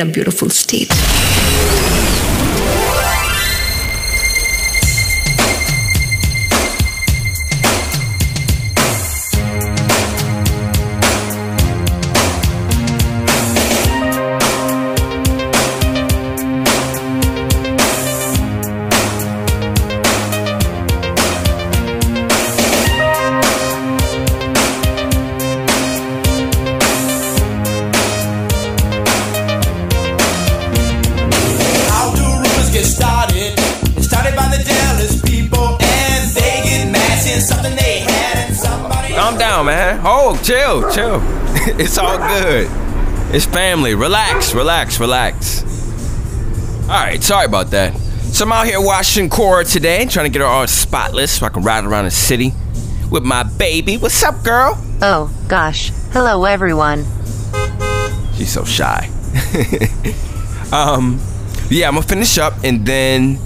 in a beautiful state. Chill, chill. It's all good. It's family. Relax, relax, relax. Alright, sorry about that. So I'm out here watching Cora today, trying to get her all spotless so I can ride around the city with my baby. What's up, girl? Oh, gosh. Hello, everyone. She's so shy. Yeah, I'm gonna finish up and then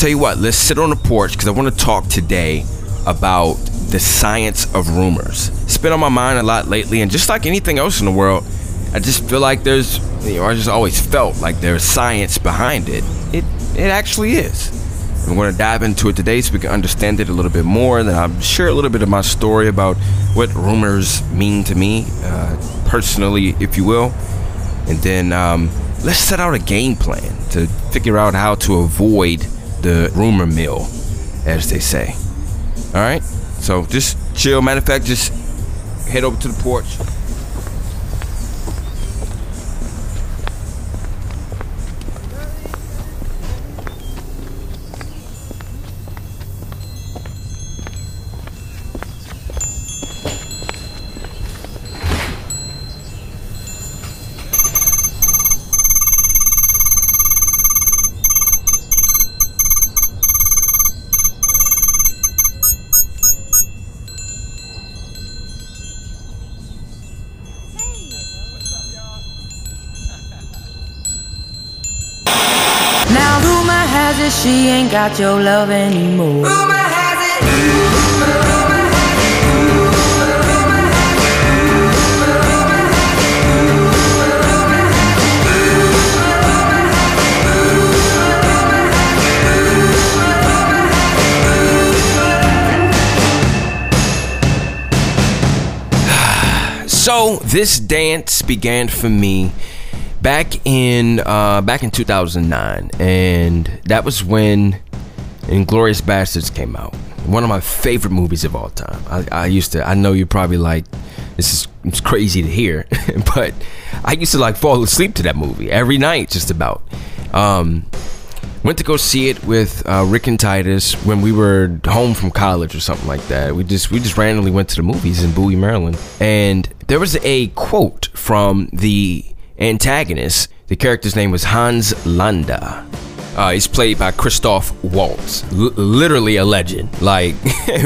tell you what, let's sit on the porch because I want to talk today about the science of rumors. It's been on my mind a lot lately, and just like anything else in the world, I just feel like there's, you know, I just always felt like there's science behind it. It actually is. I'm going to dive into it today so we can understand it a little bit more, and then I'll share a little bit of my story about what rumors mean to me, personally, if you will. And then let's set out a game plan to figure out how to avoid the rumor mill, as they say. All right? So just chill. Matter of fact, just head over to the porch. She ain't got your love anymore. Rumor has it. Rumor has it. Rumor has it. Rumor has it. Rumor has it. So this dance began for me back in 2009, and that was when Inglourious Basterds came out. One of my favorite movies of all time. I know you're probably like, it's crazy to hear, but I used to like fall asleep to that movie every night, just about. Went to go see it with Rick and Titus when we were home from college or something like that. We just randomly went to the movies in Bowie, Maryland, and there was a quote from the antagonist. The character's name was Hans Landa. He's played by Christoph Waltz. Literally a legend. Like,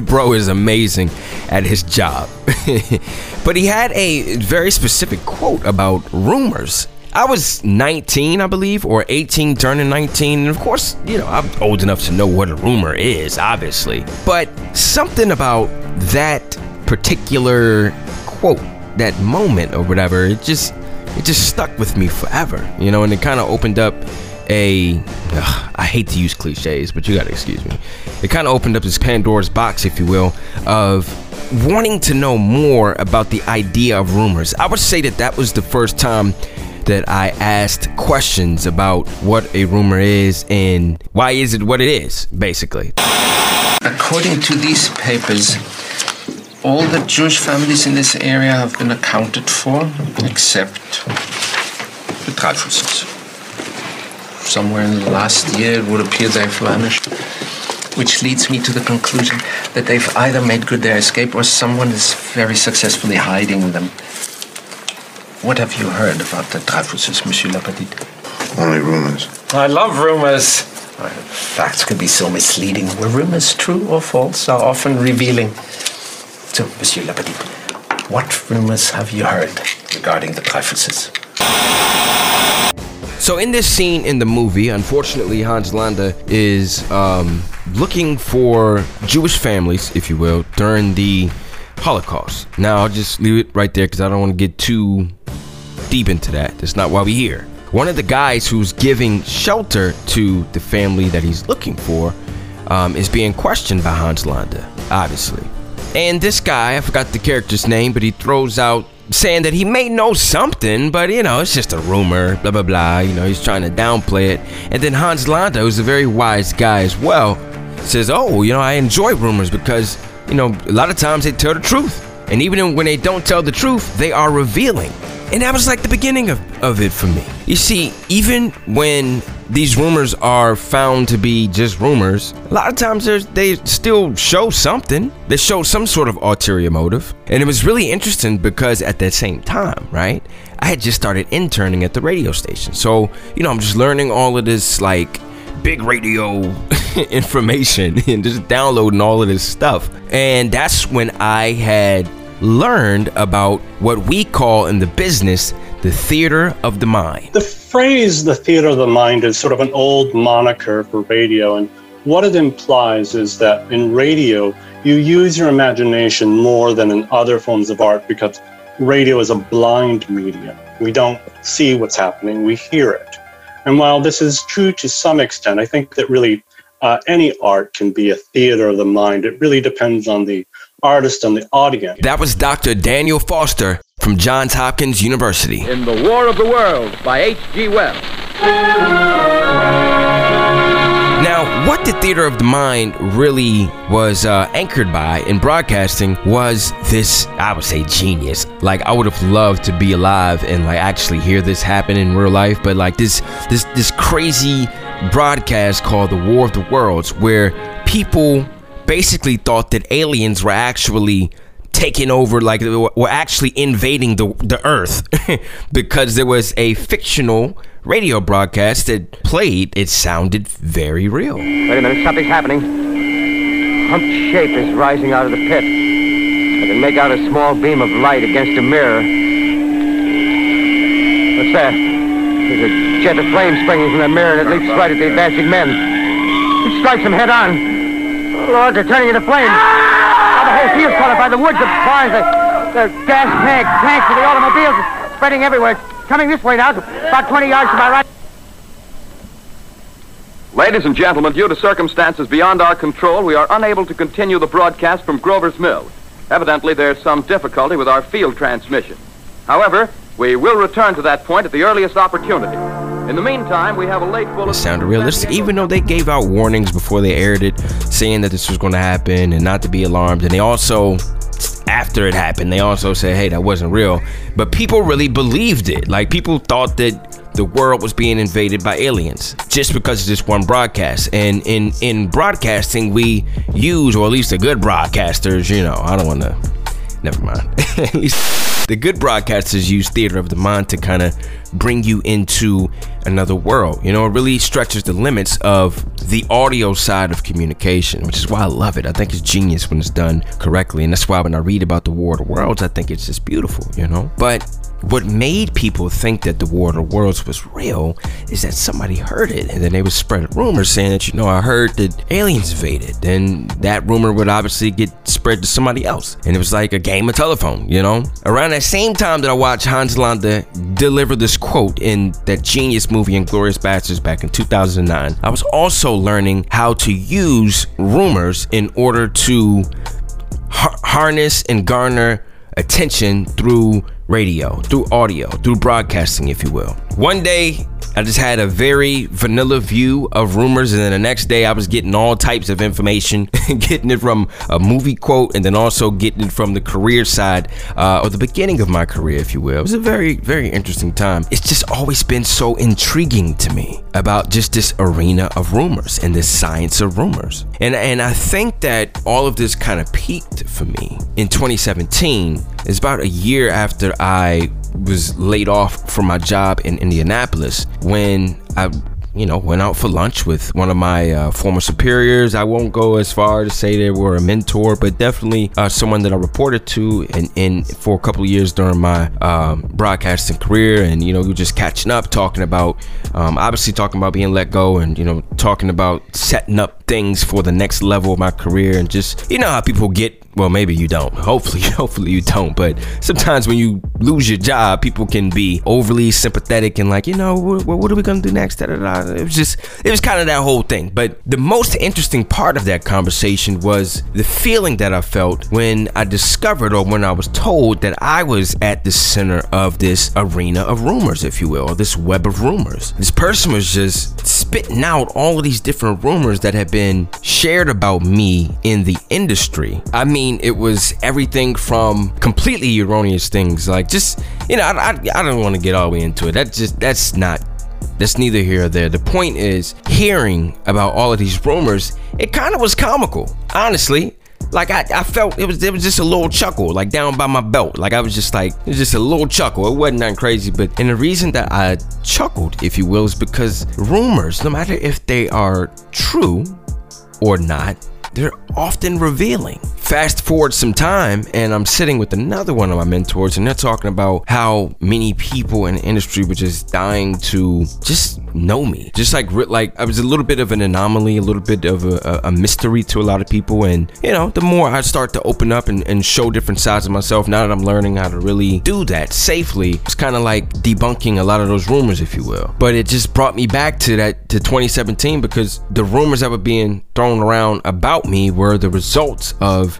bro is amazing at his job. But he had a very specific quote about rumors. I was 19, I believe, or 18, turning 19. And of course, you know, I'm old enough to know what a rumor is, obviously. But something about that particular quote, that moment or whatever, it just stuck with me forever, you know, and it kind of opened up I hate to use cliches, but you gotta excuse me. It kind of opened up this Pandora's box, if you will, of wanting to know more about the idea of rumors. I would say that was the first time that I asked questions about what a rumor is and why is it what it is, basically. According to these papers, all the Jewish families in this area have been accounted for, except the Trachtelsons. Somewhere in the last year, it would appear they've vanished, which leads me to the conclusion that they've either made good their escape or someone is very successfully hiding them. What have you heard about the Dreyfuses, Monsieur Lapadit? Only rumors. I love rumors. Facts can be so misleading. Were rumors true or false are often revealing. So, Monsieur Lapadit, what rumors have you heard regarding the Dreyfuses? So in this scene in the movie, unfortunately, Hans Landa is looking for Jewish families, if you will, during the Holocaust. Now, I'll just leave it right there because I don't want to get too deep into that. That's not why we're here. One of the guys who's giving shelter to the family that he's looking for is being questioned by Hans Landa, obviously. And this guy, I forgot the character's name, but he throws out saying that he may know something, but, you know, it's just a rumor, blah, blah, blah. You know, he's trying to downplay it. And then Hans Landa, who's a very wise guy as well, says, oh, you know, I enjoy rumors because, you know, a lot of times they tell the truth. And even when they don't tell the truth, they are revealing. And that was like the beginning of it for me. You see, even when these rumors are found to be just rumors, a lot of times they still show something. They show some sort of ulterior motive. And it was really interesting because at that same time, right, I had just started interning at the radio station. So, you know, I'm just learning all of this, like, big radio information and just downloading all of this stuff. And that's when I had learned about what we call in the business the theater of the mind. The phrase the theater of the mind is sort of an old moniker for radio, and what it implies is that in radio you use your imagination more than in other forms of art because radio is a blind medium. We don't see what's happening, we hear it. And while this is true to some extent, I think that really any art can be a theater of the mind. It really depends on the artist and the audience. That was Dr. Daniel Foster from Johns Hopkins University. In the War of the Worlds by H.G. Wells. Now, what the theater of the mind really was anchored by in broadcasting was this, I would say, genius. Like, I would have loved to be alive and like actually hear this happen in real life, but like this crazy broadcast called the War of the Worlds, where people basically thought that aliens were actually taking over, like they were actually invading the earth because there was a fictional radio broadcast that played. It sounded very real. Wait a minute, something's happening. Humped shape is rising out of the pit. I can make out a small beam of light against a mirror. What's that? There's a jet of flame springing from the mirror and it leaps right at the advancing men. It strikes them head on. Lord, they're turning into flames. Now the whole field's caught up by the woods, the barns, the gas tanks of the automobiles, spreading everywhere. Coming this way now, about 20 yards to my right. Ladies and gentlemen, due to circumstances beyond our control, we are unable to continue the broadcast from Grover's Mill. Evidently, there's some difficulty with our field transmission. However, we will return to that point at the earliest opportunity. In the meantime, we have a late bulletin. It sounded realistic, even though they gave out warnings before they aired it, saying that this was going to happen and not to be alarmed. And they also, after it happened, they also said, hey, that wasn't real. But people really believed it. Like, people thought that the world was being invaded by aliens just because of this one broadcast. And in broadcasting, we use, or at least the good broadcasters, you know, I don't want to, never mind. At least the good broadcasters use theater of the mind to kind of bring you into another world. You know, it really stretches the limits of the audio side of communication, which is why I love it. I think it's genius when it's done correctly. And that's why when I read about the War of the Worlds, I think it's just beautiful, you know. But what made people think that the War of the Worlds was real is that somebody heard it, and then they would spread rumors saying that, you know, I heard that aliens invaded. Then that rumor would obviously get spread to somebody else. And it was like a game of telephone, you know. Around that same time that I watched Hans Landa deliver this quote in that genius movie Inglourious Basterds back in 2009, I was also learning how to use rumors in order to harness and garner attention through radio, through audio, through broadcasting, if you will. One day, I just had a very vanilla view of rumors, and then the next day I was getting all types of information, getting it from a movie quote, and then also getting it from the career side, or the beginning of my career, if you will. It was a very, very interesting time. It's just always been so intriguing to me about just this arena of rumors and this science of rumors. And I think that all of this kind of peaked for me in 2017. It's about a year after I was laid off from my job in Indianapolis, when I, you know, went out for lunch with one of my former superiors. I won't go as far to say they were a mentor, but definitely someone that I reported to and for a couple of years during my broadcasting career. And, you know, we were just catching up, talking about, obviously talking about being let go and, you know, talking about setting up things for the next level of my career. And just, you know, how people get well, maybe you don't. Hopefully you don't. But sometimes when you lose your job, people can be overly sympathetic and like, you know, what are we going to do next? It was kind of that whole thing. But the most interesting part of that conversation was the feeling that I felt when I discovered, or when I was told, that I was at the center of this arena of rumors, if you will, or this web of rumors. This person was just spitting out all of these different rumors that had been shared about me in the industry. I mean, it was everything from completely erroneous things, like, just, you know, I don't want to get all the way into it. That's neither here nor there. The point is, hearing about all of these rumors, it kind of was comical, honestly. Like, I felt it was just a little chuckle, like down by my belt. Like, I was just like, it was just a little chuckle. It wasn't nothing crazy. But, and the reason that I chuckled, if you will, is because rumors, no matter if they are true or not, they're often revealing. Fast forward some time, and I'm sitting with another one of my mentors, and they're talking about how many people in the industry were just dying to just know me. Just like I was a little bit of an anomaly, a little bit of a mystery to a lot of people. And, you know, the more I start to open up and show different sides of myself, now that I'm learning how to really do that safely, it's kind of like debunking a lot of those rumors, if you will. But it just brought me back to that, to 2017, because the rumors that were being thrown around about me were the results of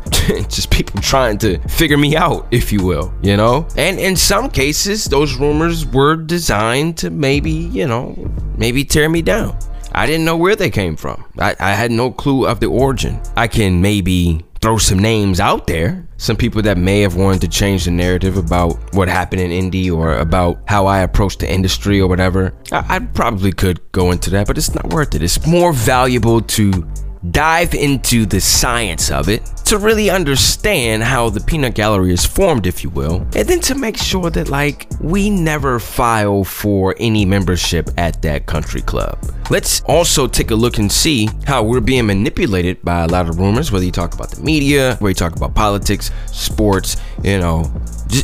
just people trying to figure me out, if you will, you know? And in some cases, those rumors were designed to maybe, you know, maybe tear me down. I didn't know where they came from. I had no clue of the origin. I can maybe throw some names out there. Some people that may have wanted to change the narrative about what happened in Indy, or about how I approached the industry or whatever. I probably could go into that, but it's not worth it. It's more valuable to dive into the science of it, to really understand how the peanut gallery is formed, if you will, and then to make sure that, like, we never file for any membership at that country club. Let's also take a look and see how we're being manipulated by a lot of rumors, whether you talk about the media, whether you talk about politics, sports, you know,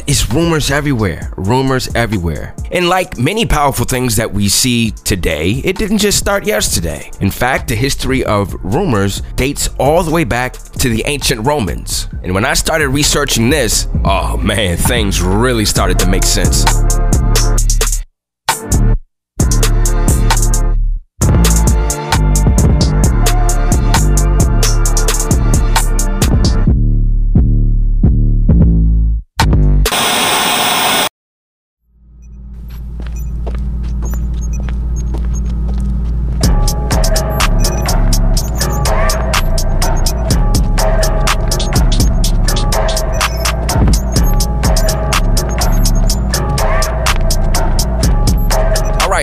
it's rumors everywhere, rumors everywhere. And like many powerful things that we see today, it didn't just start yesterday. In fact, the history of rumors dates all the way back to the ancient Romans. And when I started researching this, oh man, things really started to make sense.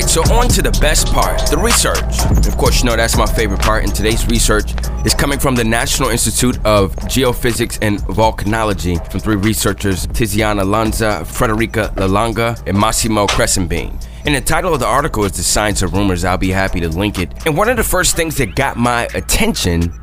So on to the best part, the research. And of course, you know, that's my favorite part. And today's research is coming from the National Institute of Geophysics and Volcanology, from three researchers, Tiziana Lanza, Frederica Lalanga, and Massimo Crescimbene. And the title of the article is The Science of Rumors. I'll be happy to link it. And one of the first things that got my attention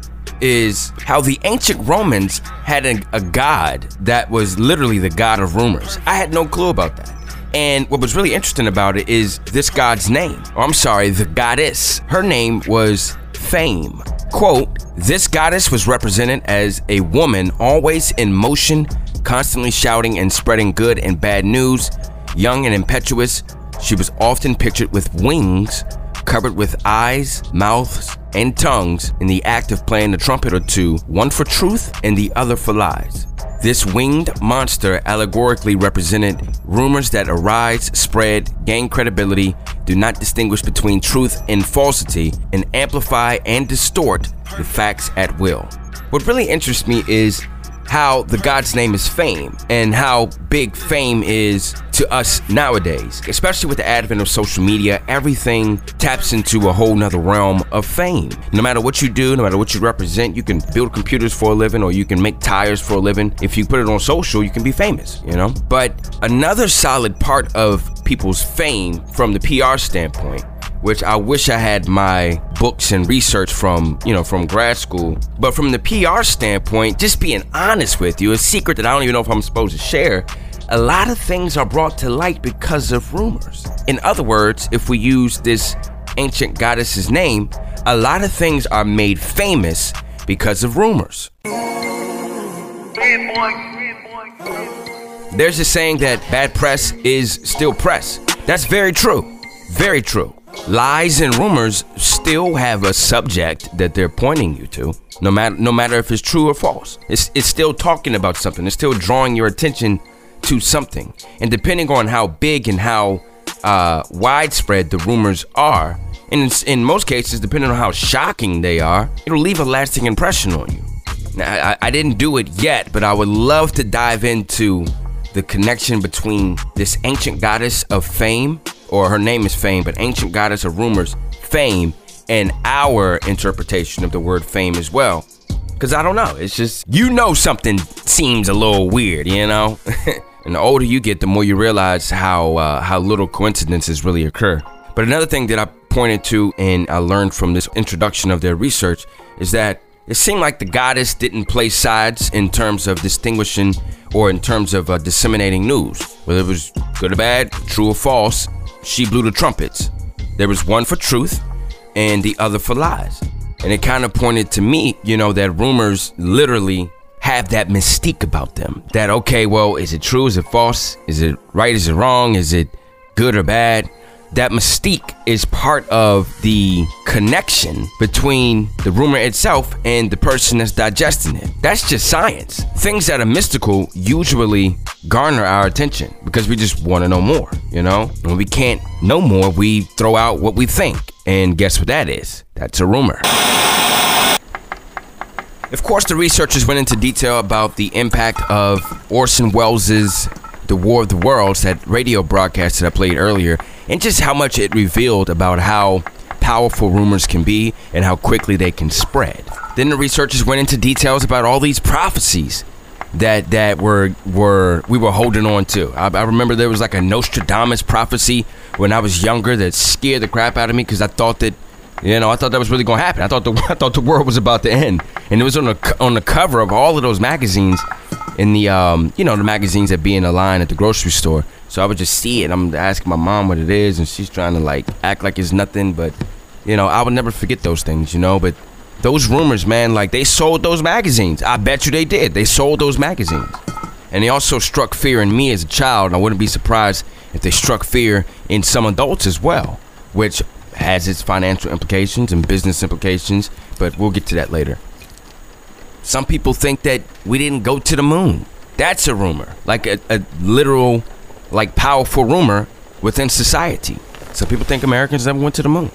is how the ancient Romans had a god that was literally the god of rumors. I had no clue about that. And what was really interesting about it is this god's name. Or I'm sorry, the goddess. Her name was Fame. Quote, "This goddess was represented as a woman always in motion, constantly shouting and spreading good and bad news. Young and impetuous, she was often pictured with wings, covered with eyes, mouths, and tongues, in the act of playing the trumpet or two, one for truth and the other for lies. This winged monster allegorically represented rumors that arise, spread, gain credibility, do not distinguish between truth and falsity, and amplify and distort the facts at will." What really interests me is how the god's name is Fame, and how big fame is to us nowadays. Especially with the advent of social media, everything taps into a whole nother realm of fame. No matter what you do, no matter what you represent, you can build computers for a living, or you can make tires for a living. If you put it on social, you can be famous, you know? But another solid part of people's fame from the PR standpoint, which I wish I had my books and research from, you know, from grad school. But from the PR standpoint, just being honest with you, a secret that I don't even know if I'm supposed to share, a lot of things are brought to light because of rumors. In other words, if we use this ancient goddess's name, a lot of things are made famous because of rumors. There's a saying that bad press is still press. That's very true. Very true. Lies and rumors still have a subject that they're pointing you to, no matter if it's true or false. It's still talking about something. It's still drawing your attention to something. And depending on how big and how widespread the rumors are, and in most cases, depending on how shocking they are, it'll leave a lasting impression on you. Now, I didn't do it yet, but I would love to dive into the connection between this ancient goddess of fame, or her name is Fame, but ancient goddess of rumors, Fame, and our interpretation of the word fame as well. Because I don't know, it's just, you know, something seems a little weird, you know? And the older you get, the more you realize how little coincidences really occur. But another thing that I pointed to and I learned from this introduction of their research is that it seemed like the goddess didn't play sides in terms of distinguishing or in terms of disseminating news. Whether it was good or bad, true or false, she blew the trumpets. There was one for truth and the other for lies. And it kind of pointed to me, you know, that rumors literally have that mystique about them. That, okay, well, is it true? Is it false? Is it right? Is it wrong? Is it good or bad? That mystique is part of the connection between the rumor itself and the person that's digesting it. That's just science. Things that are mystical usually garner our attention because we just want to know more, you know? When we can't know more, we throw out what we think. And guess what that is? That's a rumor. Of course, the researchers went into detail about the impact of Orson Welles' The War of the Worlds, that radio broadcast that I played earlier, and just how much it revealed about how powerful rumors can be and how quickly they can spread. Then the researchers went into details about all these prophecies that we were holding on to. I remember there was like a Nostradamus prophecy when I was younger that scared the crap out of me because I thought that, you know, I thought that was really gonna happen. I thought the world was about to end, and it was on the cover of all of those magazines, in the you know, the magazines that be in the line at the grocery store. So I would just see it. I'm asking my mom what it is, and she's trying to like act like it's nothing. But you know, I would never forget those things. You know, but those rumors, man, like they sold those magazines. I bet you they did. They sold those magazines, and they also struck fear in me as a child. And I wouldn't be surprised if they struck fear in some adults as well, which has its financial implications and business implications, but we'll get to that later. Some people think that we didn't go to the moon. That's a rumor, like a literal, like powerful rumor within society. Some people think Americans never went to the moon.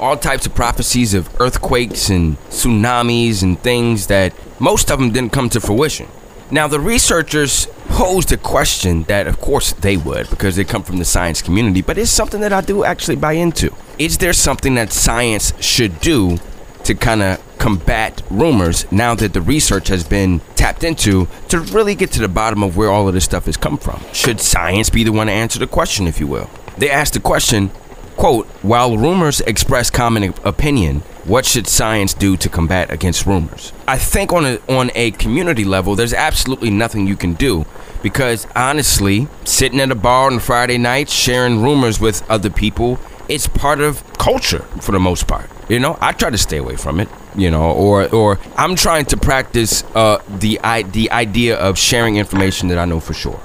All types of prophecies of earthquakes and tsunamis and things that most of them didn't come to fruition. Now, the researchers posed a question that, of course, they would because they come from the science community, but it's something that I do actually buy into. Is there something that science should do to kind of combat rumors now that the research has been tapped into to really get to the bottom of where all of this stuff has come from? Should science be the one to answer the question, if you will? They asked the question, quote, "While rumors express common opinion, what should science do to combat against rumors?" I think on a community level, there's absolutely nothing you can do because honestly, sitting at a bar on Friday night, sharing rumors with other people, it's part of culture for the most part. You know, I try to stay away from it, you know, or I'm trying to practice the idea of sharing information that I know for sure.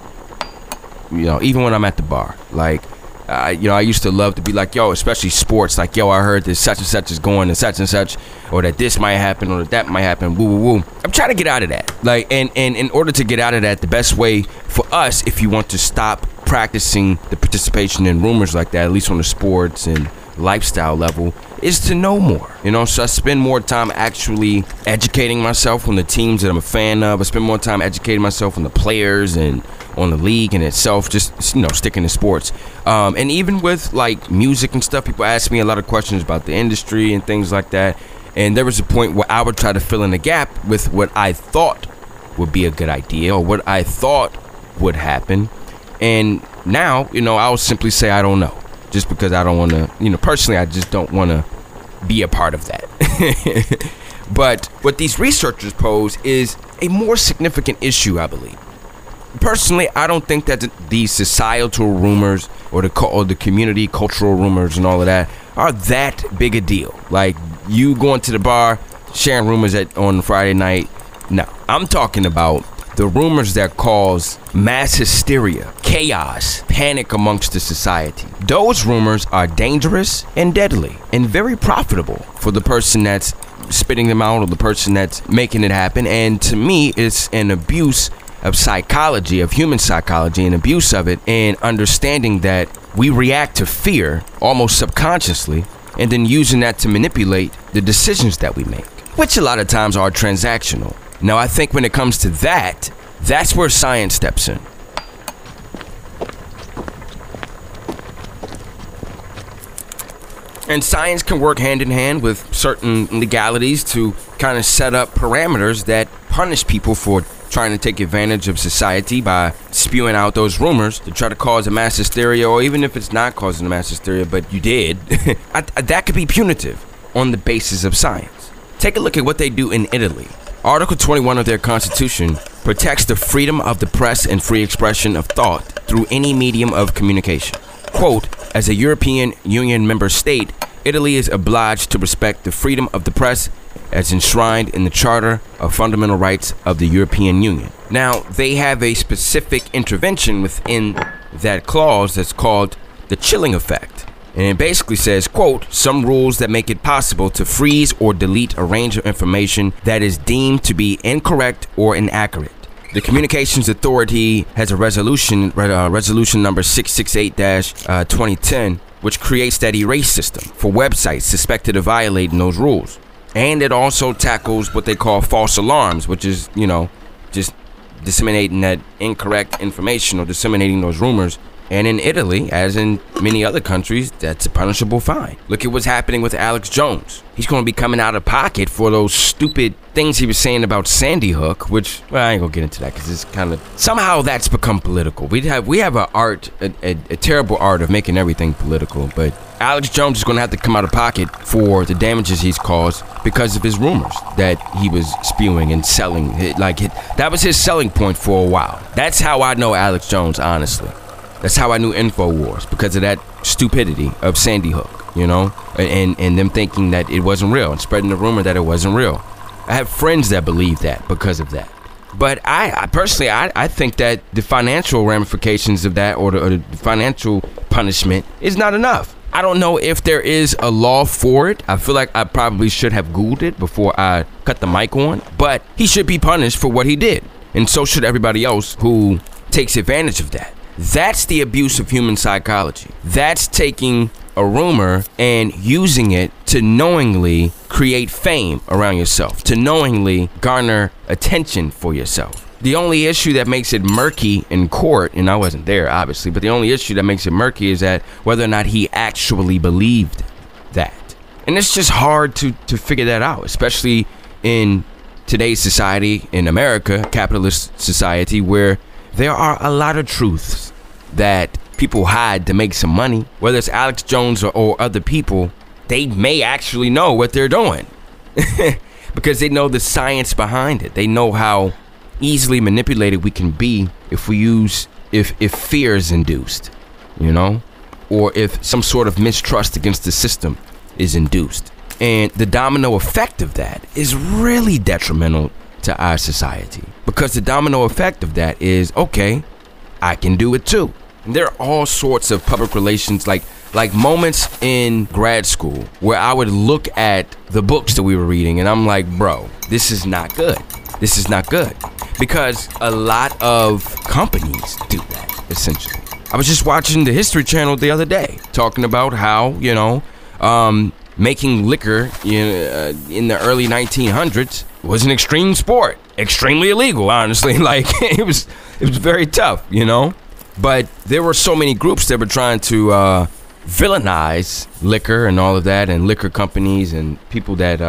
You know, even when I'm at the bar, like, you know, I used to love to be like, yo, especially sports, like, yo, I heard that such and such is going and such, or that this might happen, or that that might happen, woo, woo, woo. I'm trying to get out of that. Like, and in order to get out of that, the best way for us, if you want to stop practicing the participation in rumors like that, at least on the sports and lifestyle level, is to know more, you know? So I spend more time actually educating myself on the teams that I'm a fan of. I spend more time educating myself on the players and on the league in itself, just, you know, sticking to sports. And even with like music and stuff, people ask me a lot of questions about the industry and things like that. And there was a point where I would try to fill in the gap with what I thought would be a good idea or what I thought would happen. And now, you know, I'll simply say, I don't know. Just because I don't want to, you know, personally, I just don't want to be a part of that. But what these researchers pose is a more significant issue, I believe. Personally, I don't think that the societal rumors or the community cultural rumors and all of that are that big a deal. Like you going to the bar, sharing rumors on Friday night, Now, I'm talking about the rumors that cause mass hysteria, chaos, panic amongst the society. Those rumors are dangerous and deadly and very profitable for the person that's spitting them out or the person that's making it happen. And to me, it's an abuse of psychology, of human psychology, and abuse of it, and understanding that we react to fear almost subconsciously and then using that to manipulate the decisions that we make, which a lot of times are transactional. Now, I think when it comes to that, that's where science steps in. And science can work hand in hand with certain legalities to kind of set up parameters that punish people for trying to take advantage of society by spewing out those rumors to try to cause a mass hysteria, or even if it's not causing a mass hysteria, but you did, that could be punitive on the basis of science. Take a look at what they do in Italy. Article 21 of their constitution protects the freedom of the press and free expression of thought through any medium of communication. Quote, as a European Union member state, Italy is obliged to respect the freedom of the press as enshrined in the Charter of Fundamental Rights of the European Union. Now, they have a specific intervention within that clause that's called the chilling effect. And it basically says, quote, some rules that make it possible to freeze or delete a range of information that is deemed to be incorrect or inaccurate. The Communications Authority has a resolution, resolution number 668-2010, which creates that erase system for websites suspected of violating those rules. And it also tackles what they call false alarms, which is, you know, just disseminating that incorrect information or disseminating those rumors. And in Italy, as in many other countries, that's a punishable fine. Look at what's happening with Alex Jones. He's going to be coming out of pocket for those stupid things he was saying about Sandy Hook, which, well, I ain't going to get into that because it's kind of... Somehow that's become political. We have an art, a terrible art of making everything political, but Alex Jones is going to have to come out of pocket for the damages he's caused because of his rumors that he was spewing and selling. That was his selling point for a while. That's how I know Alex Jones, honestly. That's how I knew InfoWars, because of that stupidity of Sandy Hook, you know, and them thinking that it wasn't real and spreading the rumor that it wasn't real. I have friends that believe that because of that. But I personally think that the financial ramifications of that, or the financial punishment, is not enough. I don't know if there is a law for it. I feel like I probably should have Googled it before I cut the mic on. But he should be punished for what he did. And so should everybody else who takes advantage of that. That's the abuse of human psychology. That's taking a rumor and using it to knowingly create fame around yourself, to knowingly garner attention for yourself. The only issue that makes it murky in court, and I wasn't there obviously, but the only issue that makes it murky is that whether or not he actually believed that. And it's just hard to figure that out, especially in today's society, in America, capitalist society, where there are a lot of truths that people hide to make some money. Whether it's Alex Jones or other people, they may actually know what they're doing because they know the science behind it. They know how easily manipulated we can be if fear is induced, you know, or if some sort of mistrust against the system is induced. And the domino effect of that is really detrimental to our society, because the domino effect of that is, okay, I can do it too. And there are all sorts of public relations, like moments in grad school where I would look at the books that we were reading and I'm like, bro, this is not good. This is not good, because a lot of companies do that, essentially. I was just watching the History Channel the other day talking about how, you know, making liquor in the early 1900s was an extreme sport, extremely illegal, honestly. Like, it was very tough, you know? But there were so many groups that were trying to villainize liquor and all of that, and liquor companies and people that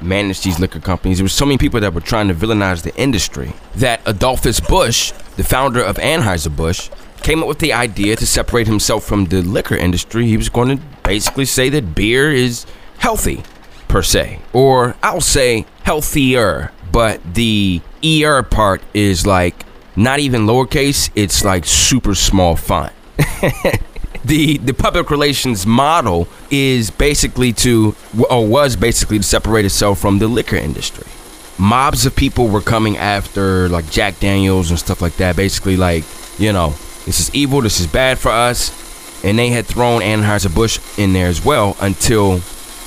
managed these liquor companies. There were so many people that were trying to villainize the industry that Adolphus Busch, the founder of Anheuser-Busch, came up with the idea to separate himself from the liquor industry. He was going to basically say that beer is healthy, per se. Or I'll say healthier, but the er part is like not even lowercase, it's like super small font. The public relations model was basically to separate itself from the liquor industry. mobs of people were coming after like Jack Daniels and stuff like that. Basically, like, you know, this is evil, this is bad for us. And they had thrown Anheuser-Busch in there as well until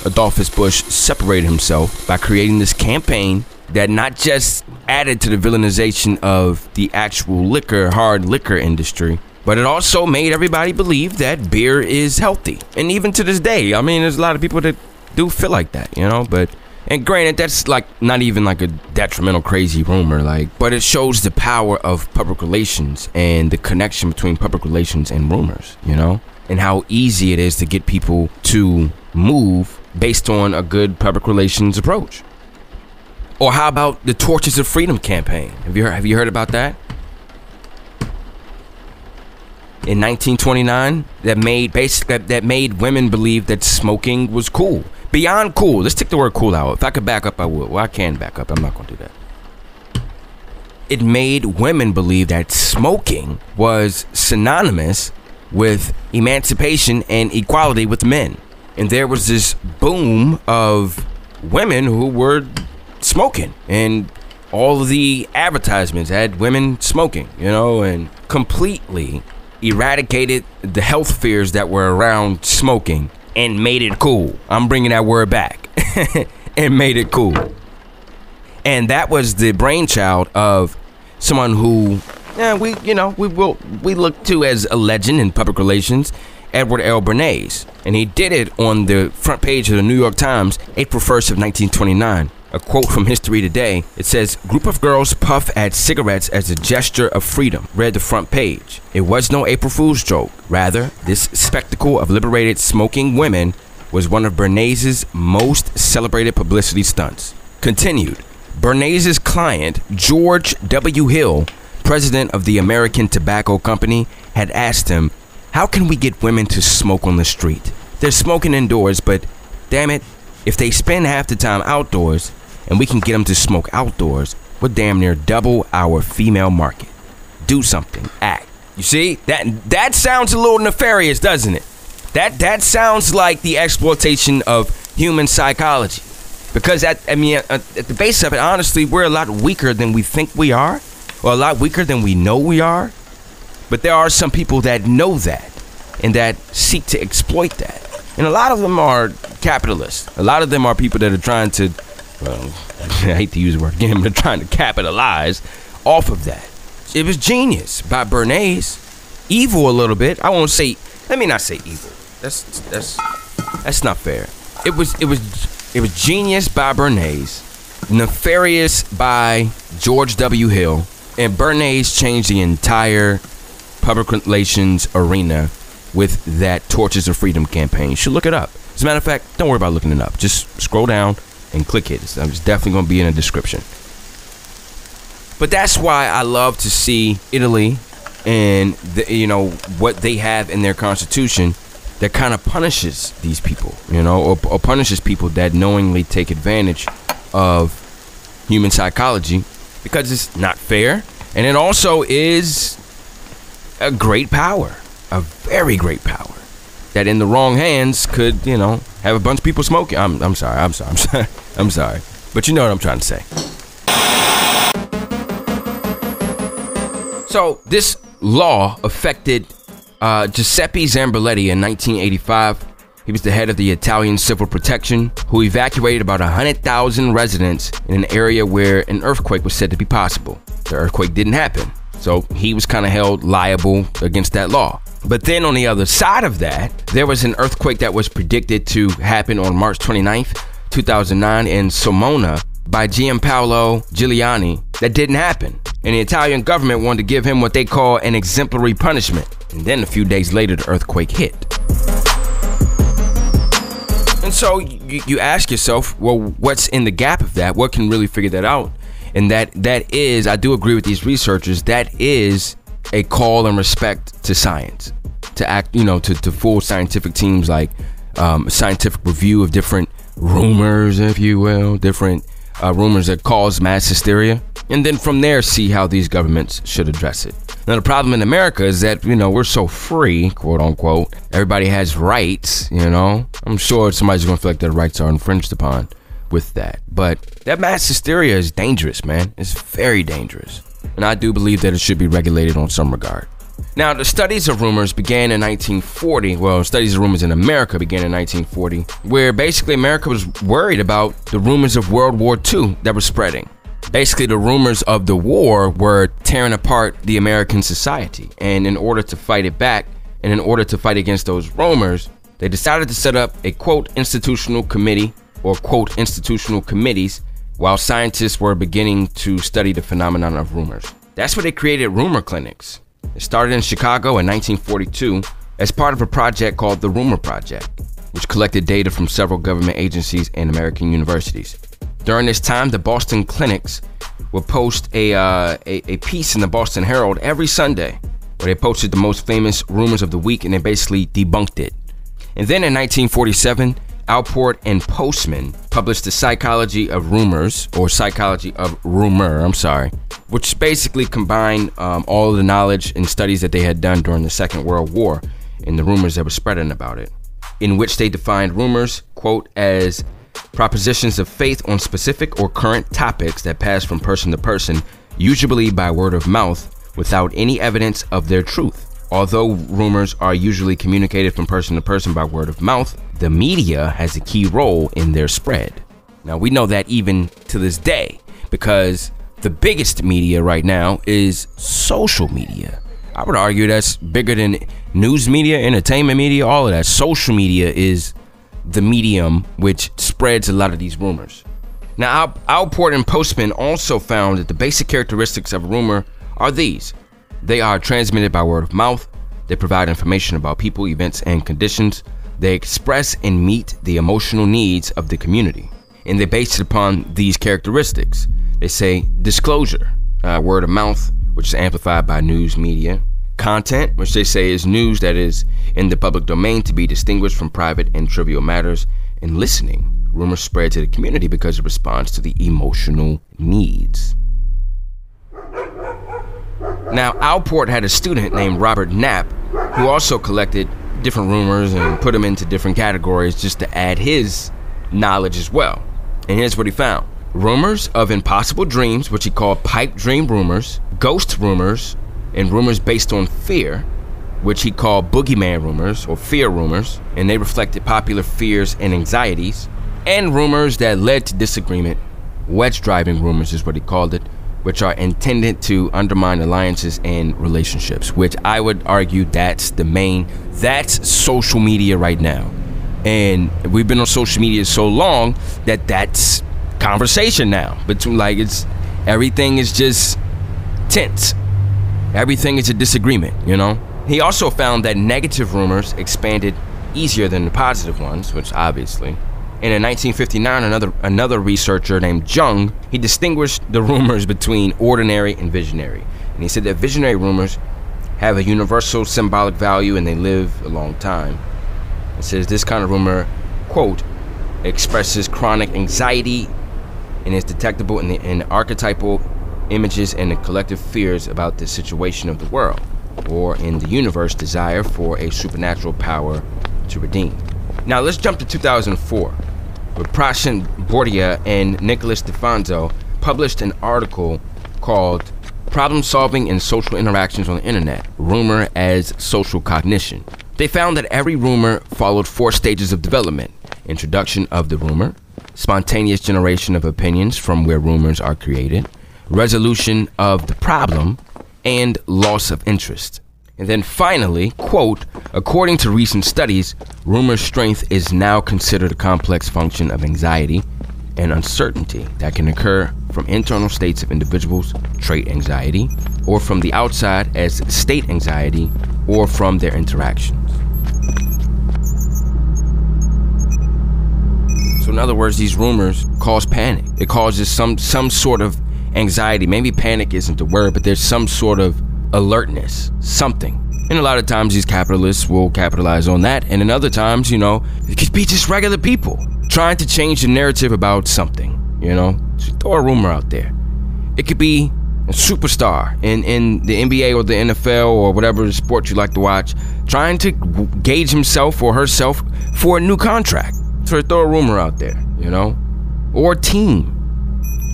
Adolphus Busch separated himself by creating this campaign that not just added to the villainization of the actual liquor, hard liquor industry, but it also made everybody believe that beer is healthy. And even to this day, I mean, there's a lot of people that do feel like that, you know, but... And granted, that's like not even like a detrimental crazy rumor, like, but it shows the power of public relations and the connection between public relations and rumors, you know, and how easy it is to get people to move based on a good public relations approach. Or how about the Torches of Freedom campaign? Have you heard about that? In 1929, that made women believe that smoking was cool. Beyond cool. Let's take the word cool out. If I could back up, I would. Well, I can back up. I'm not going to do that. It made women believe that smoking was synonymous with emancipation and equality with men. And there was this boom of women who were smoking. And all of the advertisements had women smoking, you know, and completely eradicated the health fears that were around smoking. And made it cool. I'm bringing that word back. And made it cool. And that was the brainchild of someone who, yeah, we look to as a legend in public relations, Edward L. Bernays. And he did it on the front page of the New York Times, April 1st of 1929. A quote from History Today. It says, "Group of girls puff at cigarettes as a gesture of freedom," read the front page. It was no April Fool's joke. Rather, this spectacle of liberated smoking women was one of Bernays' most celebrated publicity stunts. Continued, Bernays' client, George W. Hill, president of the American Tobacco Company, had asked him, "How can we get women to smoke on the street? They're smoking indoors, but damn it, if they spend half the time outdoors, and we can get them to smoke outdoors, we're damn near double our female market. Do something. Act." You see? That sounds a little nefarious, doesn't it? That sounds like the exploitation of human psychology. Because, at the base of it, honestly, we're a lot weaker than we think we are. Or a lot weaker than we know we are. But there are some people that know that. And that seek to exploit that. And a lot of them are capitalists. A lot of them are people that are trying to... Well, I hate to use the word again, but trying to capitalize off of that. It was genius by Bernays. Evil a little bit. I won't say. Let me not say evil. That's not fair. It was genius by Bernays, nefarious by George W. Hill, and Bernays changed the entire public relations arena with that Torches of Freedom campaign. You should look it up. As a matter of fact, don't worry about looking it up. Just scroll down and click it. It's definitely going to be in the description. But that's why I love to see Italy and the, you know, what they have in their constitution that kind of punishes these people, you know, or punishes people that knowingly take advantage of human psychology, because it's not fair. And it also is a great power, a very great power that in the wrong hands could, you know, have a bunch of people smoking. I'm sorry. But you know what I'm trying to say. So this law affected Giuseppe Zamberletti in 1985. He was the head of the Italian Civil Protection, who evacuated about 100,000 residents in an area where an earthquake was said to be possible. The earthquake didn't happen. So he was kind of held liable against that law. But then on the other side of that, there was an earthquake that was predicted to happen on March 29th, 2009 in Sulmona by Giampaolo Giuliani that didn't happen. And the Italian government wanted to give him what they call an exemplary punishment. And then a few days later, the earthquake hit. And so you ask yourself, well, what's in the gap of that? What can really figure that out? And that is, I do agree with these researchers, that is a call and respect to science, to act, you know, to full scientific teams, like scientific review of different rumors, if you will, different rumors that cause mass hysteria. And then from there, see how these governments should address it. Now, the problem in America is that, you know, we're so free, quote unquote. Everybody has rights, you know. I'm sure somebody's going to feel like their rights are infringed upon. with that. But that mass hysteria is dangerous, man. It's very dangerous. And I do believe that it should be regulated on some regard. Now, the studies of rumors began in 1940. Well, studies of rumors in America began in 1940, where basically America was worried about the rumors of World War II that were spreading. Basically, the rumors of the war were tearing apart the American society. And in order to fight it back, and in order to fight against those rumors, they decided to set up a, quote, institutional committee, or, quote, institutional committees, while scientists were beginning to study the phenomenon of rumors. That's where they created rumor clinics. It started in Chicago in 1942 as part of a project called the Rumor Project, which collected data from several government agencies and American universities. During this time, the Boston clinics would post a piece in the Boston Herald every Sunday, where they posted the most famous rumors of the week, and they basically debunked it. And then in 1947, Allport and Postman published The Psychology of Rumors, or Psychology of Rumor, which basically combined all the knowledge and studies that they had done during the Second World War and the rumors that were spreading about it, in which they defined rumors, quote, as propositions of faith on specific or current topics that pass from person to person, usually by word of mouth, without any evidence of their truth. Although rumors are usually communicated from person to person by word of mouth, the media has a key role in their spread. Now, we know that even to this day, because the biggest media right now is social media. I would argue that's bigger than news media, entertainment media, all of that. Social media is the medium which spreads a lot of these rumors. Now, Allport and Postman also found that the basic characteristics of rumor are these. They are transmitted by word of mouth. They provide information about people, events, and conditions. They express and meet the emotional needs of the community. And they base it upon these characteristics. They say disclosure, word of mouth, which is amplified by news media. Content, which they say is news that is in the public domain to be distinguished from private and trivial matters. And listening, rumors spread to the community because it responds to the emotional needs. Now, Allport had a student named Robert Knapp who also collected different rumors and put them into different categories just to add his knowledge as well. And here's what he found. Rumors of impossible dreams, which he called pipe dream rumors, ghost rumors, and rumors based on fear, which he called boogeyman rumors or fear rumors, and they reflected popular fears and anxieties, and rumors that led to disagreement. Wedge driving rumors is what he called it, which are intended to undermine alliances and relationships, which I would argue that's the main, that's social media right now. And we've been on social media so long that that's conversation now. Between, like, it's, everything is just tense. Everything is a disagreement, you know? He also found that negative rumors expanded easier than the positive ones, which obviously. And in 1959, another researcher named Jung, he distinguished the rumors between ordinary and visionary. And he said that visionary rumors have a universal symbolic value and they live a long time. It says this kind of rumor, quote, expresses chronic anxiety and is detectable in the archetypal images and the collective fears about the situation of the world or in the universe desire for a supernatural power to redeem. Now let's jump to 2004. Prashin Bordia and Nicholas DeFonso published an article called Problem Solving and Social Interactions on the Internet, Rumor as Social Cognition. They found that every rumor followed four stages of development: introduction of the rumor, spontaneous generation of opinions from where rumors are created, resolution of the problem, and loss of interest. And then finally, quote, according to recent studies, rumor strength is now considered a complex function of anxiety and uncertainty that can occur from internal states of individuals, trait anxiety, or from the outside as state anxiety, or from their interactions. So in other words, these rumors cause panic. It causes some sort of anxiety. Maybe panic isn't the word, but there's some sort of alertness, something. And a lot of times these capitalists will capitalize on that, and in other times, you know, it could be just regular people trying to change the narrative about something, you know? So throw a rumor out there. It could be a superstar in the NBA or the NFL or whatever sport you like to watch, trying to gauge himself or herself for a new contract. So throw a rumor out there, you know? or team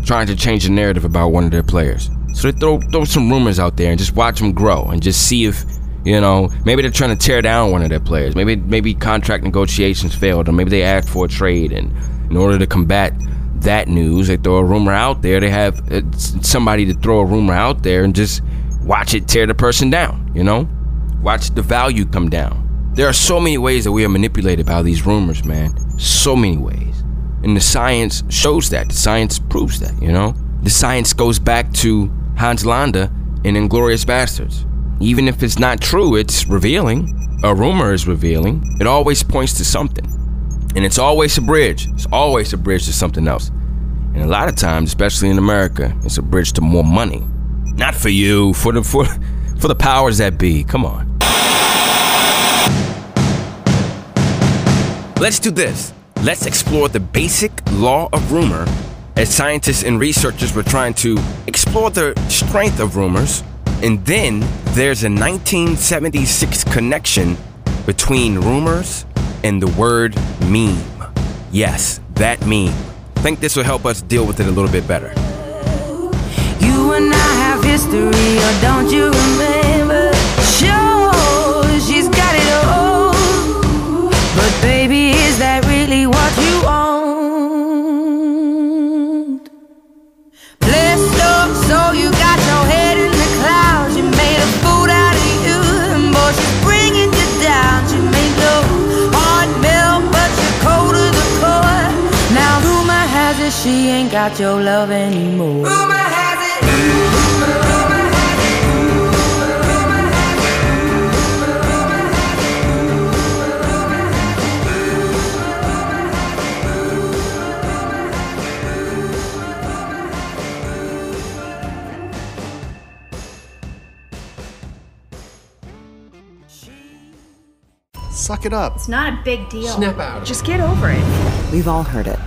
trying to change the narrative about one of their players. So they throw some rumors out there and just watch them grow and just see if, you know, maybe they're trying to tear down one of their players. Maybe contract negotiations failed, or maybe they asked for a trade, and in order to combat that news, they throw a rumor out there. They have somebody to throw a rumor out there and just watch it tear the person down, you know? Watch the value come down. There are so many ways that we are manipulated by these rumors, man. So many ways. And the science shows that. The science proves that, you know? The science goes back to Hans Landa and Inglourious Basterds. Even if it's not true, it's revealing. A rumor is revealing. It always points to something. And it's always a bridge. It's always a bridge to something else. And a lot of times, especially in America, it's a bridge to more money. Not for you, for the powers that be. Come on. Let's do this. Let's explore the basic law of rumor as scientists and researchers were trying to explore the strength of rumors. And then there's a 1976 connection between rumors and the word meme. Yes, that meme. I think this will help us deal with it a little bit better. You and I have history, or don't you remember? Sure, she's got it all. But baby, is that really what you own? Bless your soul, you got your head in the clouds. You made a fool out of you, and boy, she's bringing you down. You make your heart melt, but you're cold to the core. Now rumor has it she ain't got your love anymore. Rumor has suck it up. It's not a big deal. Snap out. Just get over it. We've all heard it.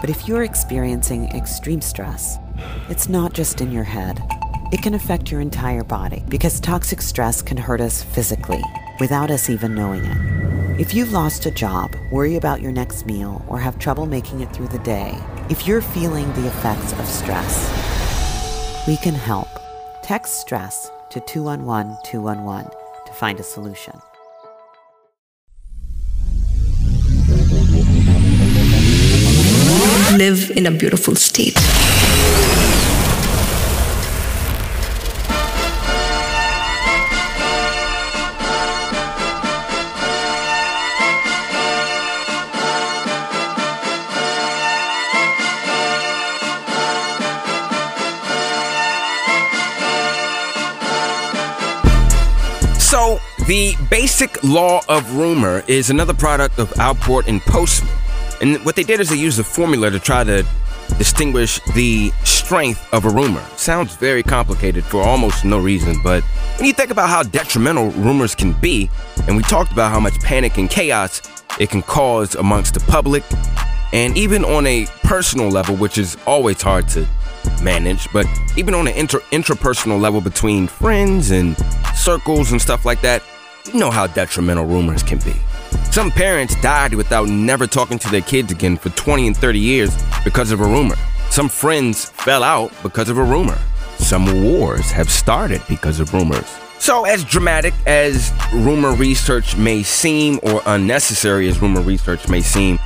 But if you're experiencing extreme stress, it's not just in your head. It can affect your entire body because toxic stress can hurt us physically without us even knowing it. If you've lost a job, worry about your next meal, or have trouble making it through the day, if you're feeling the effects of stress, we can help. Text STRESS to 211211 to find a solution. Live in a beautiful state. So, the basic law of rumor is another product of Allport and Postman. And what they did is they used a formula to try to distinguish the strength of a rumor. Sounds very complicated for almost no reason, but when you think about how detrimental rumors can be, and we talked about how much panic and chaos it can cause amongst the public, and even on a personal level, which is always hard to manage, but even on an intrapersonal level between friends and circles and stuff like that, you know how detrimental rumors can be. Some parents died without never talking to their kids again for 20 and 30 years because of a rumor. Some friends fell out because of a rumor. Some wars have started because of rumors. So as dramatic as rumor research may seem, or unnecessary as rumor research may seem,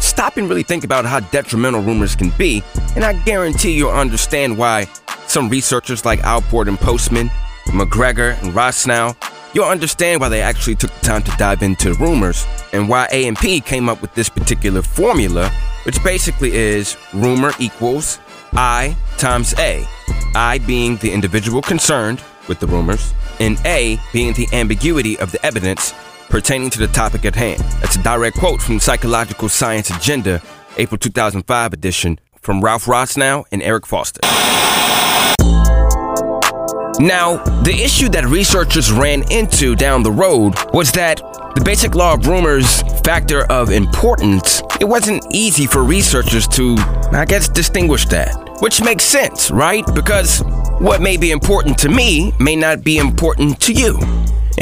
stop and really think about how detrimental rumors can be, and I guarantee you'll understand why some researchers like Allport and Postman, McGregor and Rossnow, you'll understand why they actually took the time to dive into rumors, and why A&P came up with this particular formula, which basically is rumor equals I times A. I being the individual concerned with the rumors, and A being the ambiguity of the evidence pertaining to the topic at hand. That's a direct quote from Psychological Science Agenda, April 2005 edition, from Ralph Rossnow and Eric Foster. Now, the issue that researchers ran into down the road was that the basic law of rumors factor of importance, it wasn't easy for researchers to, I guess, distinguish that. Which makes sense, right? Because what may be important to me may not be important to you.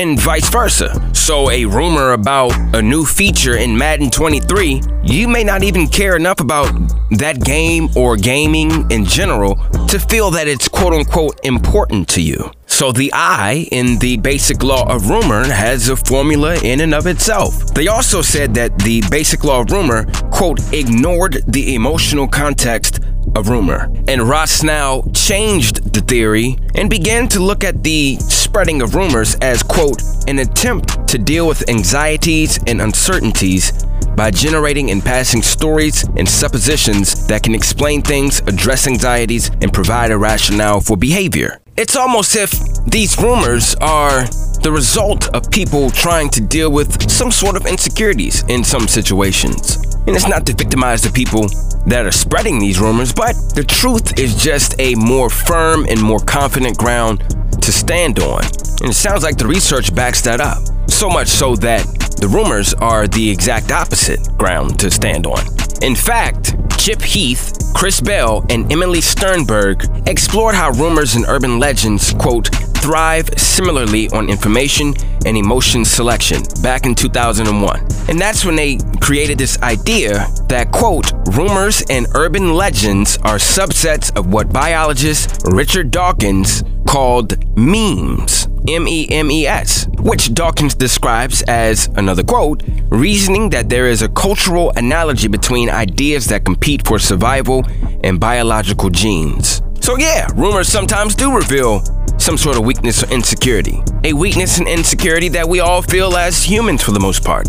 and vice versa. So a rumor about a new feature in Madden 23, you may not even care enough about that game or gaming in general to feel that it's quote-unquote important to you. So the I in the basic law of rumor has a formula in and of itself. They also said that the basic law of rumor, quote, ignored the emotional context of rumor. And Rothschild changed the theory and began to look at the spreading of rumors as, quote, an attempt to deal with anxieties and uncertainties by generating and passing stories and suppositions that can explain things, address anxieties, and provide a rationale for behavior. It's almost as if these rumors are the result of people trying to deal with some sort of insecurities in some situations. And it's not to victimize the people that are spreading these rumors, but the truth is just a more firm and more confident ground to stand on. And it sounds like the research backs that up, so much so that the rumors are the exact opposite ground to stand on. In fact, Chip Heath, Chris Bell, and Emily Sternberg explored how rumors and urban legends, quote, thrive similarly on information and emotion selection back in 2001. And that's when they created this idea that, quote, rumors and urban legends are subsets of what biologist Richard Dawkins called memes, M-E-M-E-S, which Dawkins describes as, another quote, reasoning that there is a cultural analogy between ideas that compete for survival and biological genes. So yeah, rumors sometimes do reveal some sort of weakness or insecurity. A weakness and insecurity that we all feel as humans for the most part,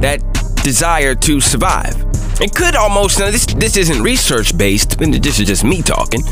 that desire to survive. It could almost, now this isn't research based, this is just me talking,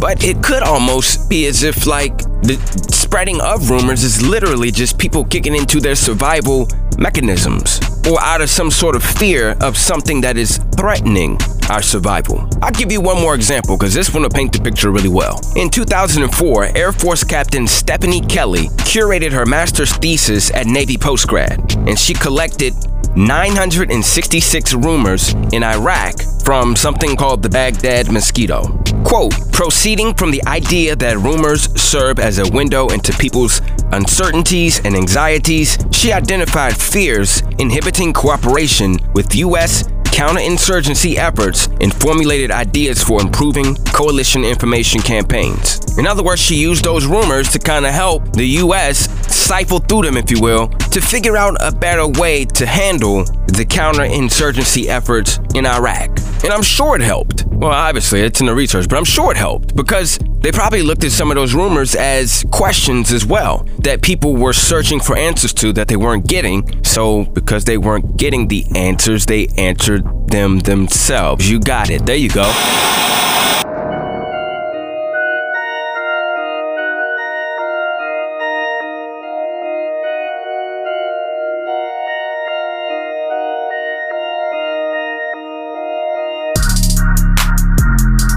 but it could almost be as if like the spreading of rumors is literally just people kicking into their survival mechanisms or out of some sort of fear of something that is threatening our survival. I'll give you one more example because this one will paint the picture really well. In 2004, Air Force Captain Stephanie Kelly curated her master's thesis at Navy Postgrad, and she collected 966 rumors in Iraq from something called the Baghdad Mosquito. Quote, proceeding from the idea that rumors serve as a window into people's uncertainties and anxieties, she identified fears inhibiting cooperation with U.S. counterinsurgency efforts and formulated ideas for improving coalition information campaigns. In other words, she used those rumors to kind of help the U.S. siphon through them, if you will, to figure out a better way to handle the counterinsurgency efforts in Iraq. And I'm sure it helped. Well, obviously, it's in the research, but I'm sure it helped because they probably looked at some of those rumors as questions as well that people were searching for answers to that they weren't getting. So because they weren't getting the answers, they answered them themselves. You got it. There you go.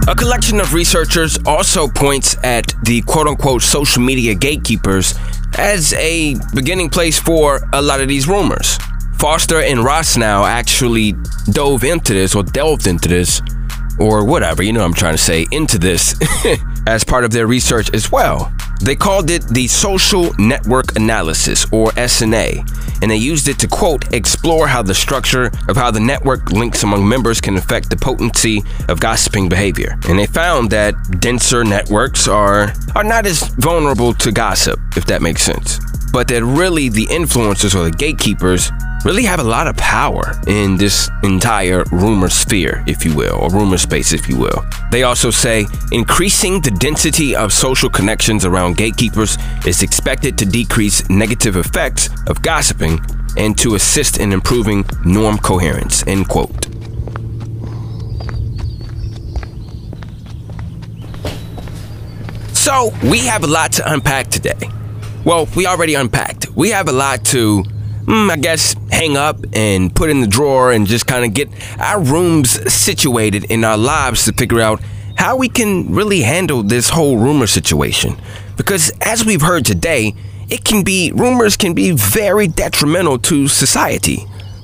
A collection of researchers also points at the quote-unquote social media gatekeepers as a beginning place for a lot of these rumors. Foster and Rothschild actually delved into this as part of their research as well. They called it the social network analysis, or SNA, and they used it to, quote, explore how the structure of how the network links among members can affect the potency of gossiping behavior. And they found that denser networks are not as vulnerable to gossip, if that makes sense, but that really the influencers or the gatekeepers really have a lot of power in this entire rumor sphere, if you will, or rumor space, if you will. They also say increasing the density of social connections around gatekeepers is expected to decrease negative effects of gossiping and to assist in improving norm coherence, end quote. So we have a lot to unpack today. Well, we already unpacked. We have a lot to I guess hang up and put in the drawer and just kind of get our rooms situated in our lives to figure out how we can really handle this whole rumor situation. Because as we've heard today, rumors can be very detrimental to society.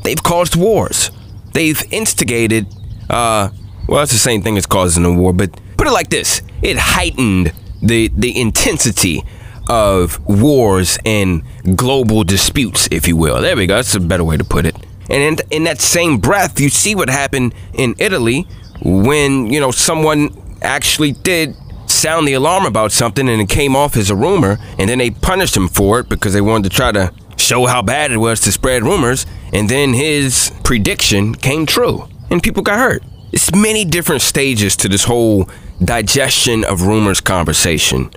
They've caused wars. They've instigated, well, it's the same thing as causing a war, but put it like this. It heightened the intensity of wars and global disputes, if you will. There we go. That's a better way to put it. And in that same breath, you see what happened in Italy when, you know, someone actually did sound the alarm about something and it came off as a rumor, and then they punished him for it because they wanted to try to show how bad it was to spread rumors, and then his prediction came true and people got hurt. It's many different stages to this whole digestion of rumors conversation.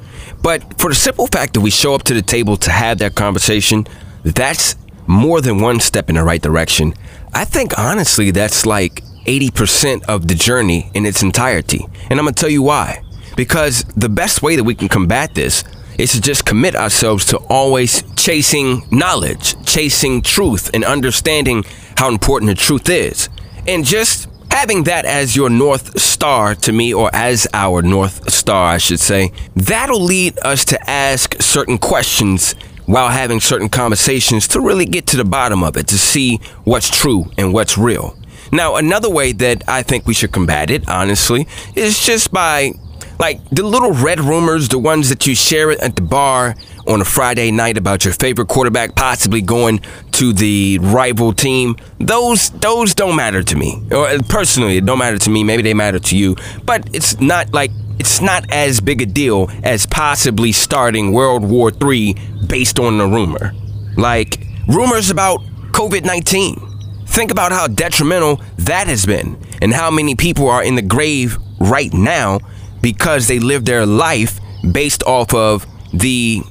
But for the simple fact that we show up to the table to have that conversation, that's more than one step in the right direction. I think, honestly, that's like 80% of the journey in its entirety. And I'm going to tell you why. Because the best way that we can combat this is to just commit ourselves to always chasing knowledge, chasing truth, and understanding how important the truth is. And just having that as your North Star, to me, or as our North Star, I should say, that'll lead us to ask certain questions while having certain conversations to really get to the bottom of it, to see what's true and what's real. Now, another way that I think we should combat it, honestly, is just by, like, the little red rumors, the ones that you share at the bar on a Friday night about your favorite quarterback possibly going to the rival team. Those don't matter to me. Or personally, it don't matter to me. Maybe they matter to you. But it's not like, it's not as big a deal as possibly starting World War III based on a rumor. Like rumors about COVID-19. Think about how detrimental that has been and how many people are in the grave right now because they live their life based off of the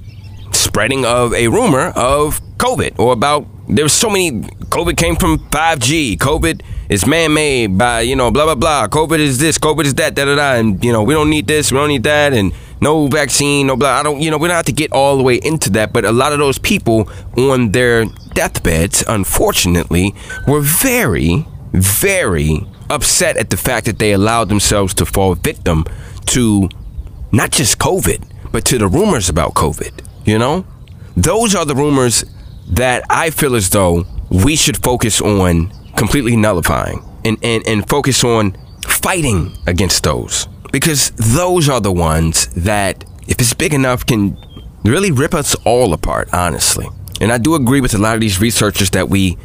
spreading of a rumor of COVID, or about, there's so many, COVID came from 5G, COVID is man-made by, you know, blah, blah, blah, COVID is this, COVID is that, da, da, da, and, you know, we don't need this, we don't need that, and no vaccine, no blah, I don't, you know, we don't have to get all the way into that, but a lot of those people on their deathbeds, unfortunately, were very, very upset at the fact that they allowed themselves to fall victim to not just COVID, but to the rumors about COVID, you know? Those are the rumors that I feel as though we should focus on completely nullifying and focus on fighting against those, because those are the ones that, if it's big enough, can really rip us all apart, honestly. And I do agree with a lot of these researchers that we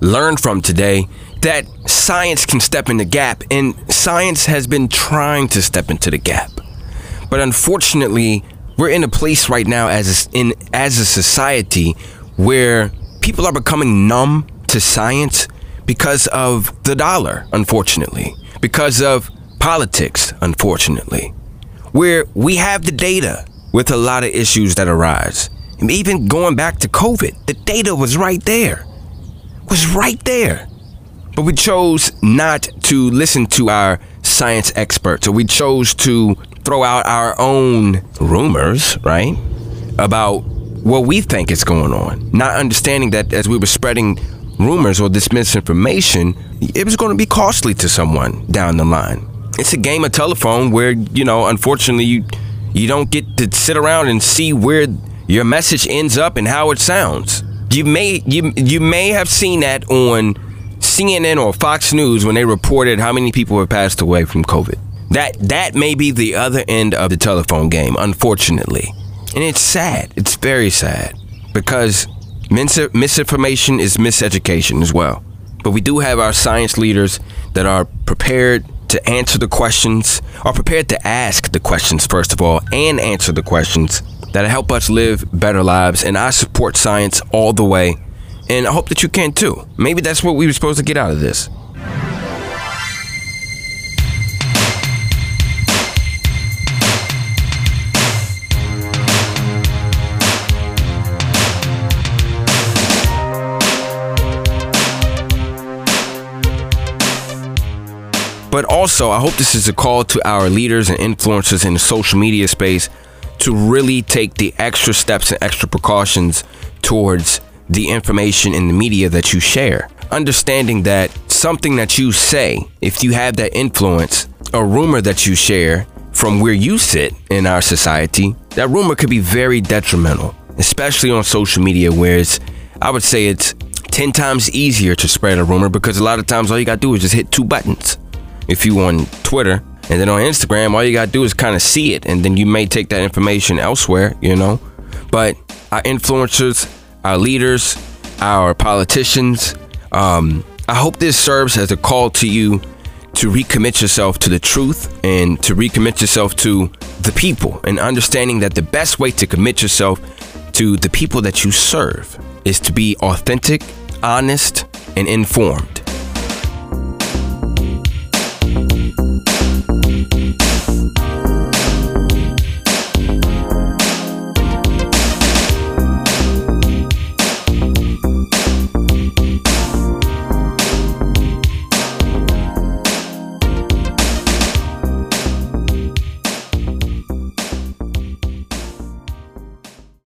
learned from today, that science can step in the gap, and science has been trying to step into the gap. But unfortunately, we're in a place right now as a society where people are becoming numb to science because of the dollar, unfortunately, because of politics, unfortunately, where we have the data with a lot of issues that arise. And even going back to COVID, the data was right there, But we chose not to listen to our science experts, or we chose to throw out our own rumors, right, about what we think is going on, not understanding that as we were spreading rumors or this misinformation, it was going to be costly to someone down the line. It's a game of telephone where, you know, unfortunately, you don't get to sit around and see where your message ends up and how it sounds. You may have seen that on CNN or Fox News when they reported how many people have passed away from COVID. That may be the other end of the telephone game, unfortunately. And it's sad. It's very sad, because misinformation is miseducation as well. But we do have our science leaders that are prepared to answer the questions, are prepared to ask the questions, first of all, and answer the questions that help us live better lives. And I support science all the way. And I hope that you can too. Maybe that's what we were supposed to get out of this. But also, I hope this is a call to our leaders and influencers in the social media space to really take the extra steps and extra precautions towards the information in the media that you share. Understanding that something that you say, if you have that influence, a rumor that you share from where you sit in our society, that rumor could be very detrimental, especially on social media, where it's, I would say it's 10 times easier to spread a rumor, because a lot of times all you gotta do is just hit two buttons. If you on Twitter, And then on Instagram, all you got to do is kind of see it. And then you may take that information elsewhere, you know. But our influencers, our leaders, our politicians, I hope this serves as a call to you to recommit yourself to the truth and to recommit yourself to the people, and understanding that the best way to commit yourself to the people that you serve is to be authentic, honest, and informed.